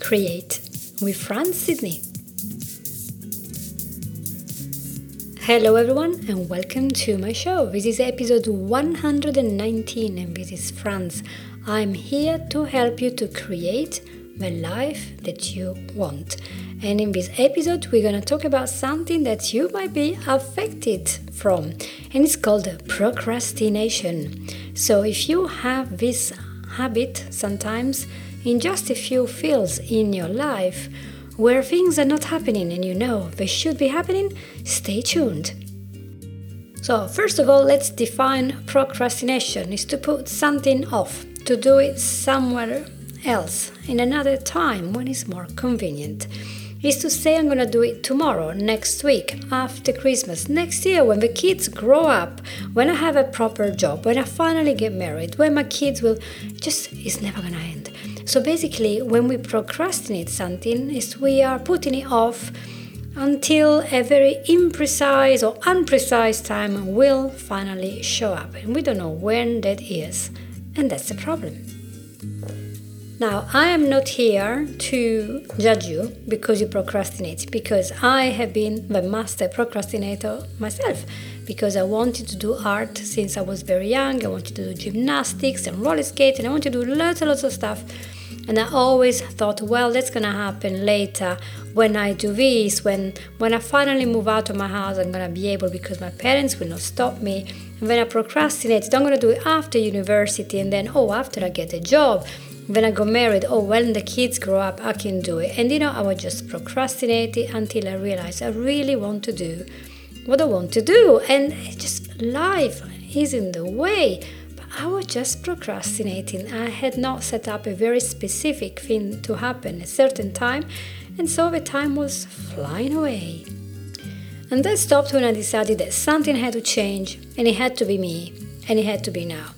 Create with Franz Sidney. Hello everyone and welcome to my show. This is episode 119 and this is Franz. I'm here to help you to create the life that you want. And in this episode we're going to talk about something that you might be affected from, and it's called procrastination. So if you have this habit sometimes in just a few fields in your life where things are not happening and you know they should be happening, stay tuned. So first of all, let's define procrastination. It's to put something off, to do it somewhere else, in another time when it's more convenient. It's to say, I'm going to do it tomorrow, next week, after Christmas, next year, when the kids grow up, when I have a proper job, when I finally get married, when my kids will... it's never going to end. So basically, when we procrastinate something, we are putting it off until a very imprecise or unprecise time will finally show up. And we don't know when that is. And that's the problem. Now, I am not here to judge you because you procrastinate, because I have been the master procrastinator myself, because I wanted to do art since I was very young. I wanted to do gymnastics and roller skating. I wanted to do lots of stuff. And I always thought, well, that's going to happen later when I do this, when I finally move out of my house, I'm going to be able, because my parents will not stop me. And when I procrastinated, I'm going to do it after university, and then, after I get a job. When I got married, when the kids grow up, I can do it. And I was just procrastinating until I realized I really want to do what I want to do. And it's just life is in the way. But I was just procrastinating. I had not set up a very specific thing to happen at a certain time. And so the time was flying away. And that stopped when I decided that something had to change. And it had to be me. And it had to be now.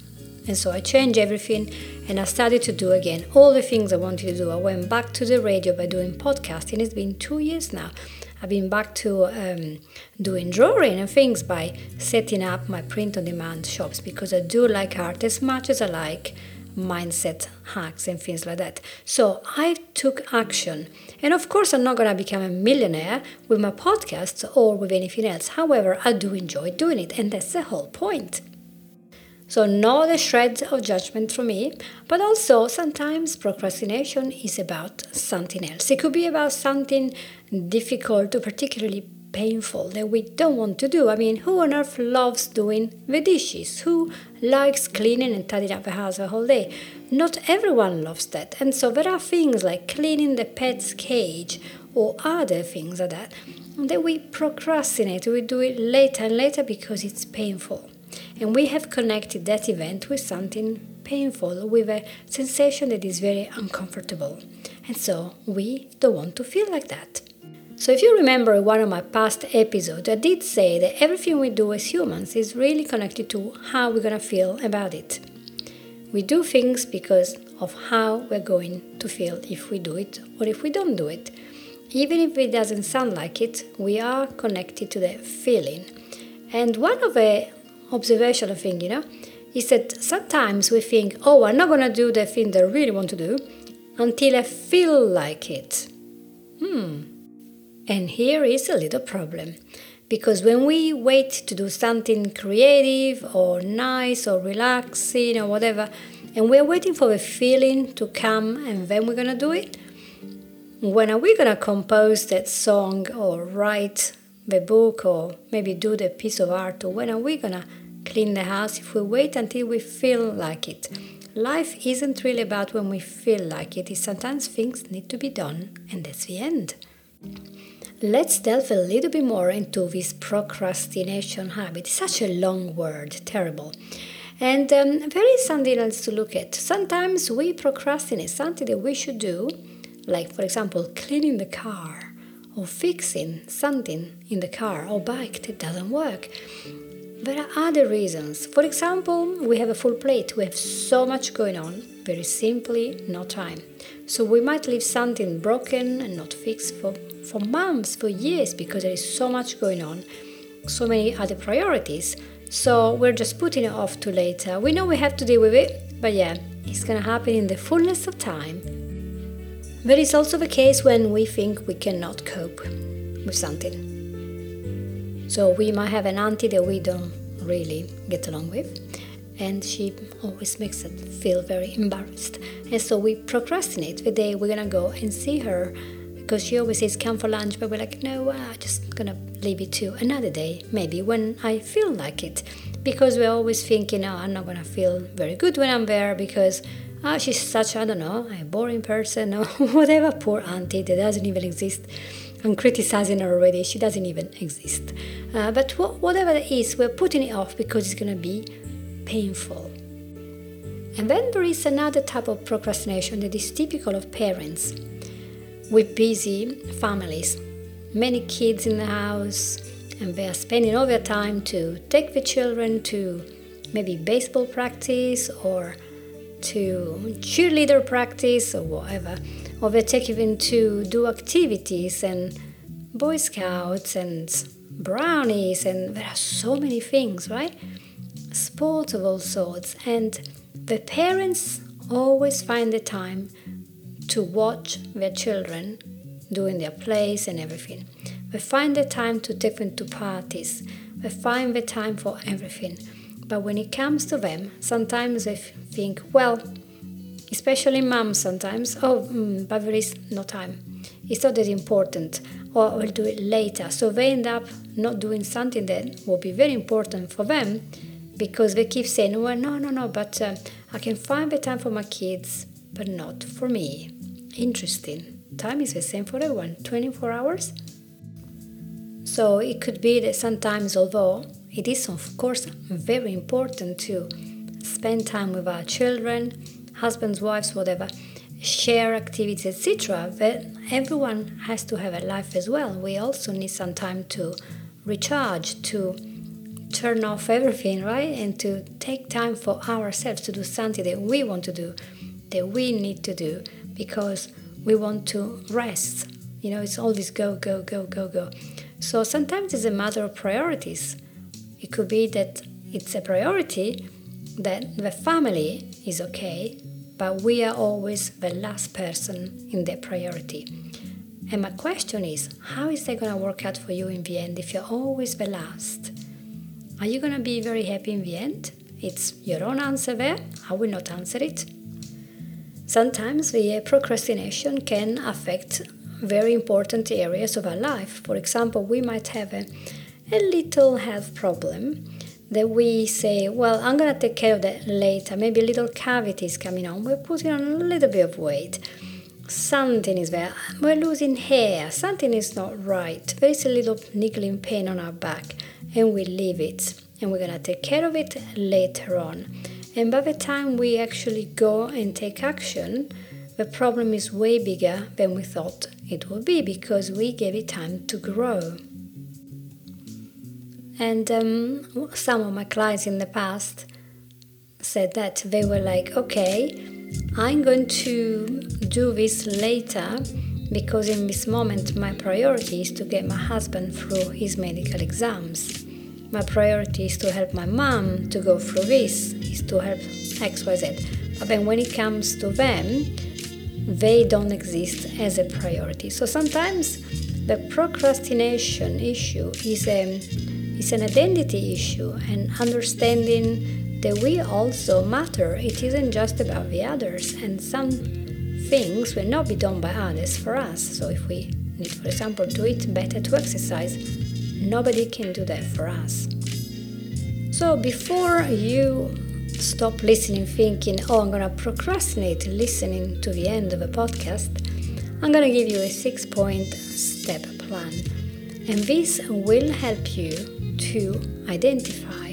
And so I changed everything and I started to do again all the things I wanted to do. I went back to the radio by doing podcasting. It's been 2 years now. I've been back to doing drawing and things by setting up my print-on-demand shops, because I do like art as much as I like mindset hacks and things like that. So I took action. And of course, I'm not going to become a millionaire with my podcasts or with anything else. However, I do enjoy doing it, and that's the whole point. So not a shred of judgment from me, but also sometimes procrastination is about something else. It could be about something difficult or particularly painful that we don't want to do. I mean, who on earth loves doing the dishes? Who likes cleaning and tidying up the house the whole day? Not everyone loves that. And so there are things like cleaning the pet's cage or other things like that we procrastinate. We do it later and later because it's painful. And we have connected that event with something painful, with a sensation that is very uncomfortable. And so we don't want to feel like that. So if you remember one of my past episodes, I did say that everything we do as humans is really connected to how we're going to feel about it. We do things because of how we're going to feel if we do it or if we don't do it. Even if it doesn't sound like it, we are connected to that feeling. And one of the observational thing, is that sometimes we think, I'm not going to do the thing that I really want to do until I feel like it. And here is a little problem. Because when we wait to do something creative or nice or relaxing or whatever, and we're waiting for the feeling to come and then we're going to do it, when are we going to compose that song or write the book or maybe do the piece of art, or when are we gonna clean the house if we wait until we feel like it? Life isn't really about when we feel like it. It's sometimes things need to be done, and that's the end. Let's delve a little bit more into this procrastination habit. It's such a long word, terrible. And there is something else to look at. Sometimes we procrastinate something that we should do, like for example cleaning the car, or fixing something in the car or bike that doesn't work. There are other reasons. For example, we have a full plate. We have so much going on. Very simply, no time. So we might leave something broken and not fixed for months, for years, because there is so much going on, so many other priorities. So we're just putting it off to later. We know we have to deal with it, but it's going to happen in the fullness of time. But it's also the case when we think we cannot cope with something. So we might have an auntie that we don't really get along with, and she always makes us feel very embarrassed. And so we procrastinate the day we're gonna go and see her, because she always says, come for lunch, but we're like, no, I'm just gonna leave it to another day, maybe when I feel like it. Because we're always thinking, oh, I'm not gonna feel very good when I'm there, because she's such, I don't know, a boring person, or whatever, poor auntie that doesn't even exist. I'm criticizing her already, she doesn't even exist. But whatever it is, we're putting it off because it's gonna be painful. And then there is another type of procrastination that is typical of parents with busy families. Many kids in the house, and they are spending all their time to take the children to maybe baseball practice or to cheerleader practice or whatever, or they take even to do activities and Boy Scouts and brownies, and there are so many things, right? Sports of all sorts, and the parents always find the time to watch their children doing their plays and everything. They find the time to take them to parties. They find the time for everything. But when it comes to them, sometimes they think, well, especially mom sometimes, but there is no time. It's not that important, or we'll do it later. So they end up not doing something that will be very important for them, because they keep saying, well, no, but I can find the time for my kids, but not for me. Interesting. Time is the same for everyone, 24 hours. So it could be that sometimes, although it is of course very important to spend time with our children, husbands, wives, whatever, share activities, etc., that everyone has to have a life as well. We also need some time to recharge, to turn off everything, right? And to take time for ourselves, to do something that we want to do, that we need to do, because we want to rest. You know, it's always go. So sometimes it's a matter of priorities. It could be that it's a priority that the family is okay, but we are always the last person in their priority. And my question is, how is that going to work out for you in the end if you're always the last? Are you going to be very happy in the end? It's your own answer there. I will not answer it. Sometimes the procrastination can affect very important areas of our life. For example, we might have a little health problem that we say, well, I'm going to take care of that later. Maybe a little cavity is coming on. We're putting on a little bit of weight. Something is there. We're losing hair. Something is not right. There is a little niggling pain on our back. And we leave it. And we're going to take care of it later on. And by the time we actually go and take action, the problem is way bigger than we thought it would be, because we gave it time to grow. And some of my clients in the past said that they were like, okay, I'm going to do this later, because in this moment my priority is to get my husband through his medical exams. My priority is to help my mom to go through this, is to help XYZ. But then when it comes to them, they don't exist as a priority. So sometimes the procrastination issue is it's an identity issue, and understanding that we also matter. It isn't just about the others, and some things will not be done by others for us. So if we need, for example, do it better to exercise, nobody can do that for us. So before you stop listening thinking, oh, I'm going to procrastinate listening to the end of a podcast, I'm going to give you a 6-point step plan. And this will help you to identify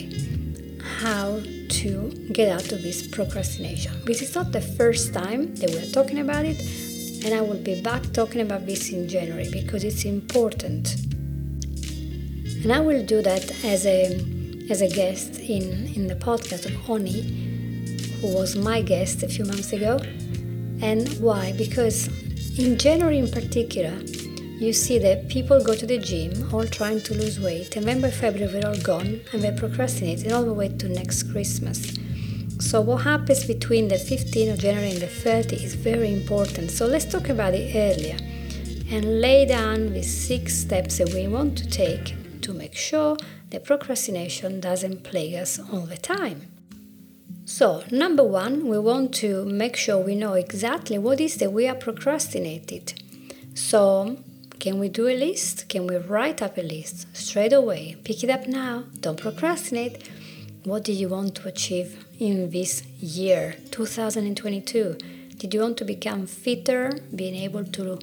how to get out of this procrastination. This is not the first time that we're talking about it, and I will be back talking about this in January, because it's important. And I will do that as a guest in the podcast of Honey, who was my guest a few months ago. And why? Because in January in particular, you see that people go to the gym all trying to lose weight, and then by February we're all gone and they procrastinate all the way to next Christmas. So what happens between the 15th of January and the 30th is very important. So let's talk about it earlier and lay down the 6 steps that we want to take to make sure that procrastination doesn't plague us all the time. So, number 1, we want to make sure we know exactly what is that we are procrastinated. So, can we do a list? Can we write up a list straight away? Pick it up now. Don't procrastinate. What do you want to achieve in this year, 2022? Did you want to become fitter, being able to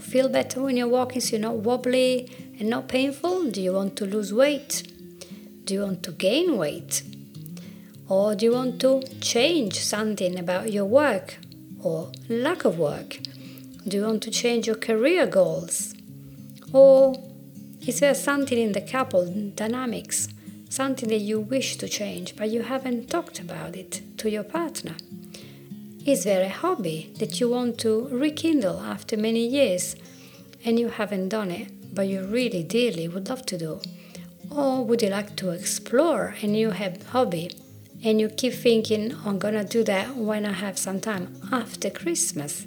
feel better when you're walking so you're not wobbly and not painful? Do you want to lose weight? Do you want to gain weight? Or do you want to change something about your work or lack of work? Do you want to change your career goals? Or is there something in the couple dynamics, something that you wish to change but you haven't talked about it to your partner? Is there a hobby that you want to rekindle after many years and you haven't done it, but you really dearly would love to do? Or would you like to explore a new hobby and you keep thinking, I'm gonna do that when I have some time after Christmas?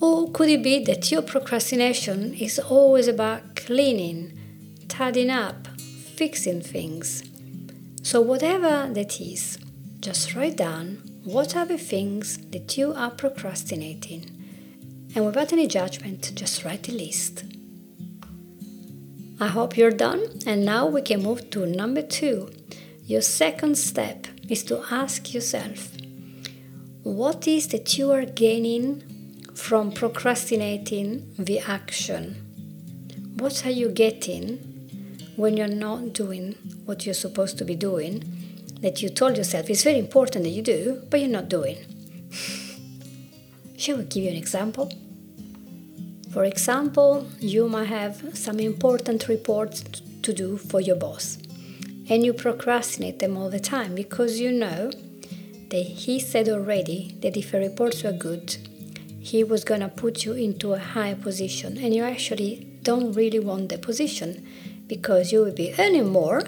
Or could it be that your procrastination is always about cleaning, tidying up, fixing things? So whatever that is, just write down what are the things that you are procrastinating. And without any judgment, just write a list. I hope you're done. And now we can move to number 2. Your second step is to ask yourself, what is that you are gaining from procrastinating the action? What are you getting when you're not doing what you're supposed to be doing, that you told yourself it's very important that you do, but you're not doing? Shall we give you an example? For example, you might have some important reports to do for your boss, and you procrastinate them all the time because you know that he said already that if the reports were good, he was gonna put you into a high position, and you actually don't really want the position because you will be earning more,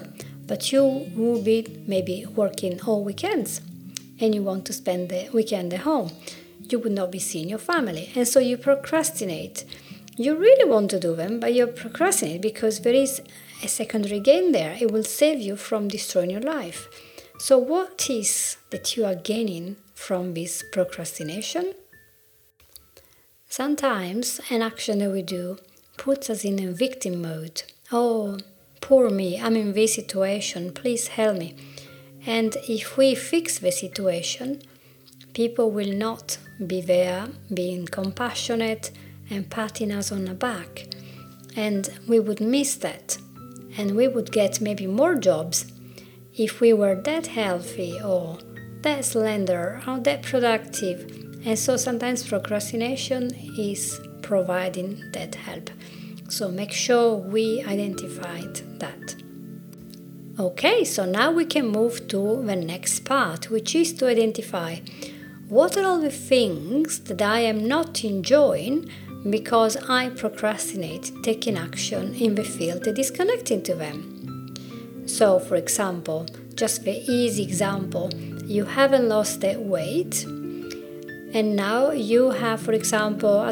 but you will be maybe working all weekends and you want to spend the weekend at home. You would not be seeing your family, and so you procrastinate. You really want to do them, but you procrastinate because there is a secondary gain there. It will save you from destroying your life. So what is that you are gaining from this procrastination? Sometimes an action that we do puts us in a victim mode. Oh, poor me, I'm in this situation, please help me. And if we fix the situation, people will not be there being compassionate and patting us on the back. And we would miss that. And we would get maybe more jobs if we were that healthy or that slender or that productive. And so sometimes procrastination is providing that help. So make sure we identified that. Okay, so now we can move to the next part, which is to identify what are all the things that I am not enjoying because I procrastinate taking action in the field that is connecting to them. So, for example, just the easy example, you haven't lost that weight, and now you have, for example,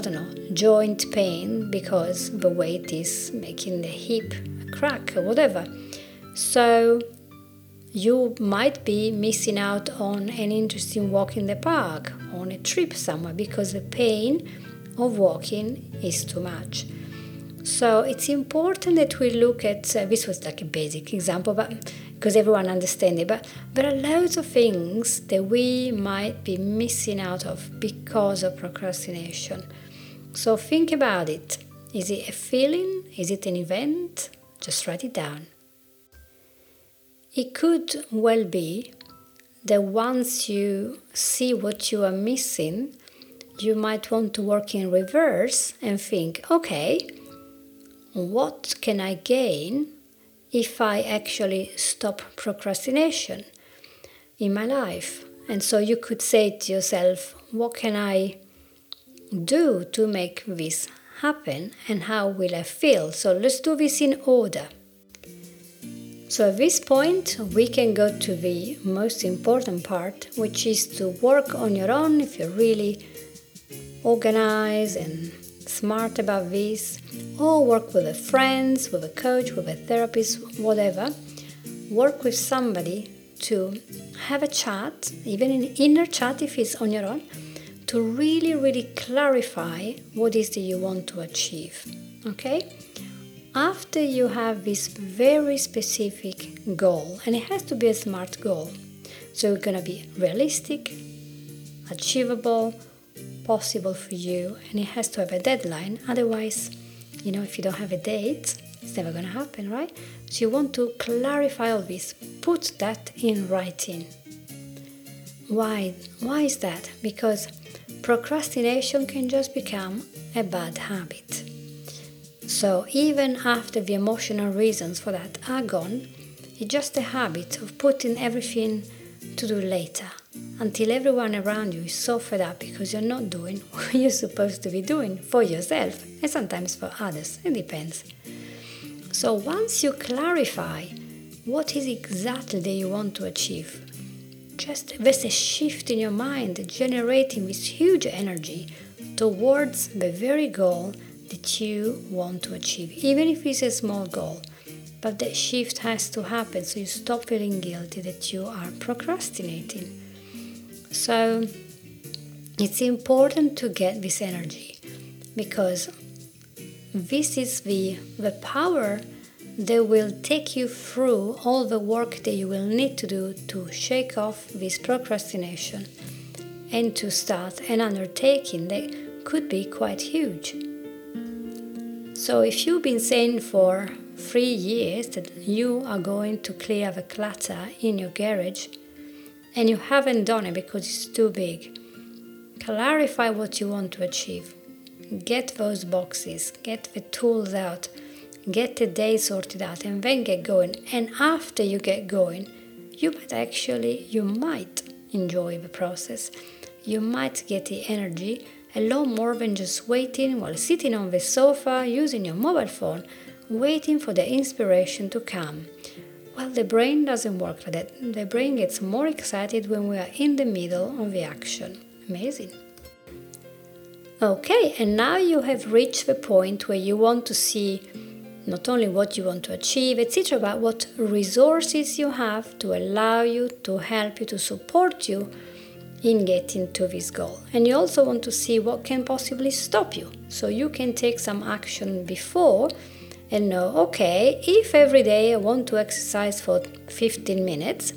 joint pain because the weight is making the hip crack or whatever. So you might be missing out on an interesting walk in the park, on a trip somewhere, because the pain of walking is too much. So it's important that we look at, this was like a basic example, but because everyone understands it, but there are loads of things that we might be missing out of because of procrastination. So think about it. Is it a feeling? Is it an event? Just write it down. It could well be that once you see what you are missing, you might want to work in reverse and think, okay, what can I gain if I actually stop procrastination in my life? And so you could say to yourself, what can I do to make this happen and how will I feel? So let's do this in order. So at this point we can go to the most important part, which is to work on your own if you're really organized and smart about this, or work with a friend, with a coach, with a therapist, whatever. Work with somebody to have a chat, even an inner chat if it's on your own, to really clarify what is that you want to achieve, okay? After you have this very specific goal, and it has to be a smart goal, so it's going to be realistic, achievable, possible for you, and it has to have a deadline. Otherwise, you know, if you don't have a date, it's never going to happen, right? So you want to clarify all this, put that in writing. Why is that? Because procrastination can just become a bad habit. So even after the emotional reasons for that are gone, it's just a habit of putting everything to do later, until everyone around you is so fed up because you're not doing what you're supposed to be doing for yourself and sometimes for others, it depends. So once you clarify what is exactly that you want to achieve, just there's a shift in your mind generating this huge energy towards the very goal that you want to achieve, even if it's a small goal. But that shift has to happen so you stop feeling guilty that you are procrastinating. So it's important to get this energy, because this is the power that will take you through all the work that you will need to do to shake off this procrastination and to start an undertaking that could be quite huge. So if you've been saying for 3 years that you are going to clear the clutter in your garage and you haven't done it because it's too big, clarify what you want to achieve. Get those boxes, get the tools out, get the day sorted out, and then get going. And after you get going, you might enjoy the process. You might get the energy a lot more than just waiting while sitting on the sofa, using your mobile phone, waiting for the inspiration to come. Well, the brain doesn't work like that. The brain gets more excited when we are in the middle of the action. Amazing. Okay, and now you have reached the point where you want to see not only what you want to achieve, etc., but what resources you have to allow you, to help you, to support you in getting to this goal. And you also want to see what can possibly stop you, so you can take some action before and know, okay, if every day I want to exercise for 15 minutes,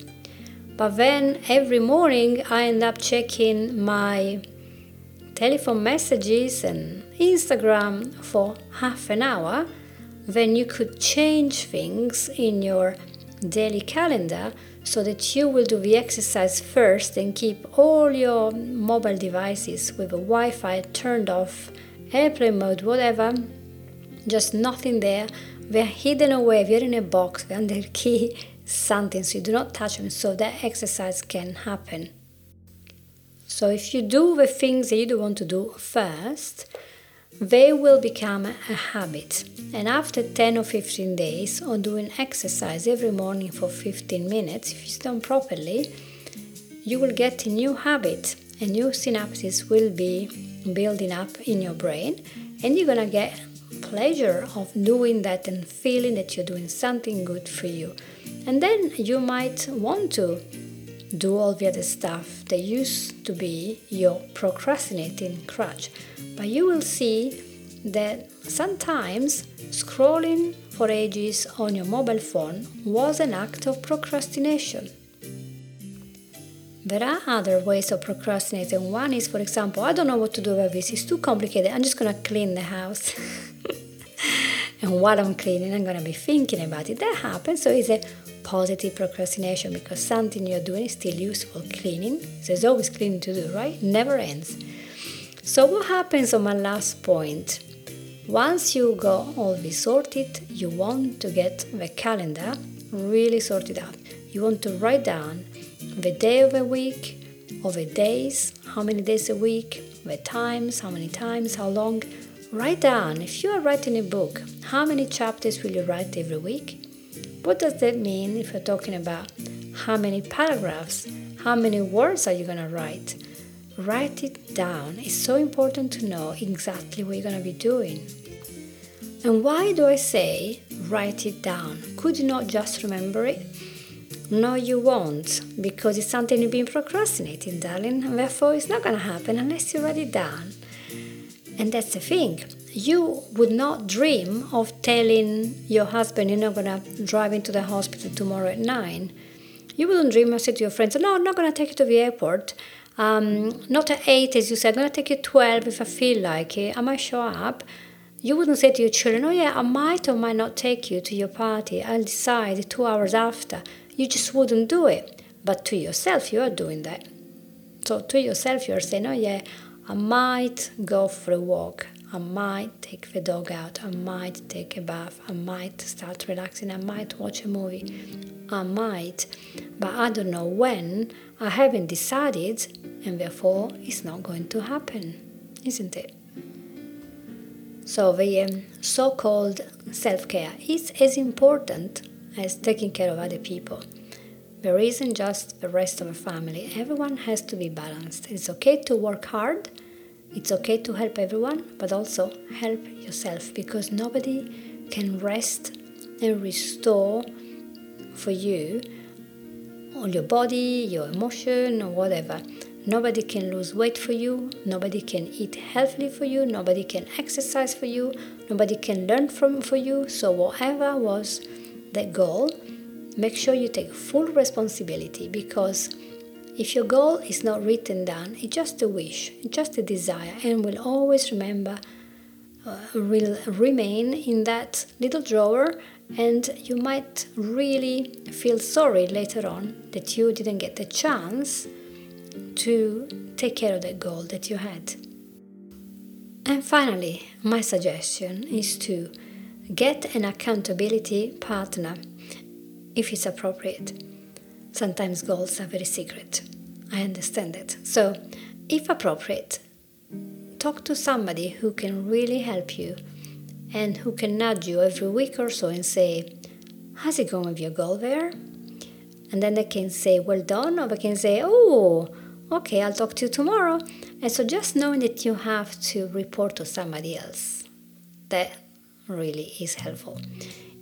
but then every morning I end up checking my telephone messages and Instagram for half an hour, then you could change things in your daily calendar so that you will do the exercise first and keep all your mobile devices with the Wi-Fi turned off, airplane mode, whatever, just nothing there. They're hidden away, they're in a box, they're under key, something, so you do not touch them, so that exercise can happen. So if you do the things that you do want to do first, they will become a habit. And after 10 or 15 days of doing exercise every morning for 15 minutes, if it's done properly, you will get a new habit, and new synapses will be building up in your brain, and you're gonna get pleasure of doing that and feeling that you're doing something good for you. And then you might want to do all the other stuff that used to be your procrastinating crutch. But you will see that sometimes scrolling for ages on your mobile phone was an act of procrastination. There are other ways of procrastinating. One is, for example, I don't know what to do about this, it's too complicated, I'm just going to clean the house. And while I'm cleaning, I'm going to be thinking about it. That happens, so it's a positive procrastination, because something you're doing is still useful. Cleaning, there's always cleaning to do, right? Never ends. So what happens on my last point? Once you got all this sorted, you want to get the calendar really sorted out. You want to write down the day of the week, or the days, how many days a week, the times, how many times, how long. Write down, if you are writing a book, how many chapters will you write every week? What does that mean if you're talking about how many paragraphs, how many words are you going to write? Write it down. It's so important to know exactly what you're going to be doing. And why do I say write it down? Could you not just remember it? No, you won't, because it's something you've been procrastinating, darling, and therefore it's not going to happen unless you write it down. And that's the thing. You would not dream of telling your husband you're not going to drive into the hospital tomorrow at 9. You wouldn't dream of saying to your friends, no, I'm not going to take you to the airport. Not at 8, as you said, I'm going to take you at 12 if I feel like it. I might show up. You wouldn't say to your children, oh yeah, I might or might not take you to your party. I'll decide 2 hours after. You just wouldn't do it. But to yourself, you are doing that. So to yourself, you are saying, oh yeah, I might go for a walk. I might take the dog out. I might take a bath. I might start relaxing. I might watch a movie. I might. But I don't know when. I haven't decided. And therefore, it's not going to happen. Isn't it? So the so-called self-care is as important as taking care of other people. There isn't just the rest of the family. Everyone has to be balanced. It's okay to work hard. It's okay to help everyone, but also help yourself, because nobody can rest and restore for you on your body, your emotion, or whatever. Nobody can lose weight for you. Nobody can eat healthily for you. Nobody can exercise for you. Nobody can learn for you. So whatever was the goal, make sure you take full responsibility, because if your goal is not written down, it's just a wish, it's just a desire, and will always remain in that little drawer, and you might really feel sorry later on that you didn't get the chance to take care of that goal that you had. And finally, my suggestion is to get an accountability partner if it's appropriate. Sometimes goals are very secret. I understand it. So, if appropriate, talk to somebody who can really help you and who can nudge you every week or so and say, how's it going with your goal there? And then they can say, well done, or they can say, oh, okay, I'll talk to you tomorrow. And so just knowing that you have to report to somebody else, that really is helpful.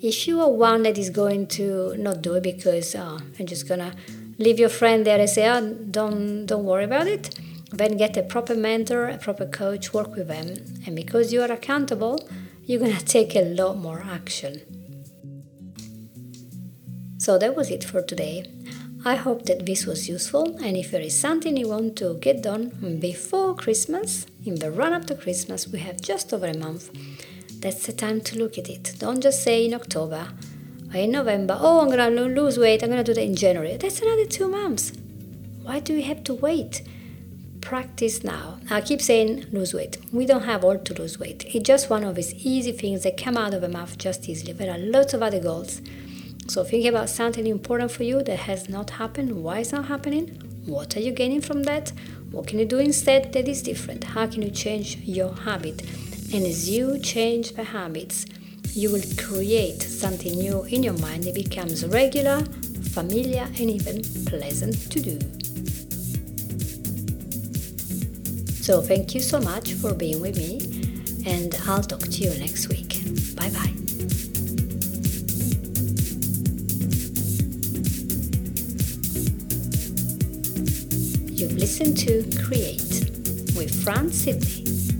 If you are one that is going to not do it because I'm just going to leave your friend there and say, oh, don't worry about it, then get a proper mentor, a proper coach, work with them. And because you are accountable, you're going to take a lot more action. So that was it for today. I hope that this was useful. And if there is something you want to get done before Christmas, in the run-up to Christmas, we have just over a month. That's the time to look at it. Don't just say in October or in November, oh, I'm going to lose weight, I'm going to do that in January. That's another 2 months. Why do we have to wait? Practice now. I keep saying lose weight. We don't have all to lose weight. It's just one of these easy things that come out of a mouth just easily. There are lots of other goals. So think about something important for you that has not happened. Why it's not happening? What are you gaining from that? What can you do instead that is different? How can you change your habit? And as you change the habits, you will create something new in your mind that becomes regular, familiar, and even pleasant to do. So thank you so much for being with me, and I'll talk to you next week. Bye-bye. You've listened to Create with Franz Sidney.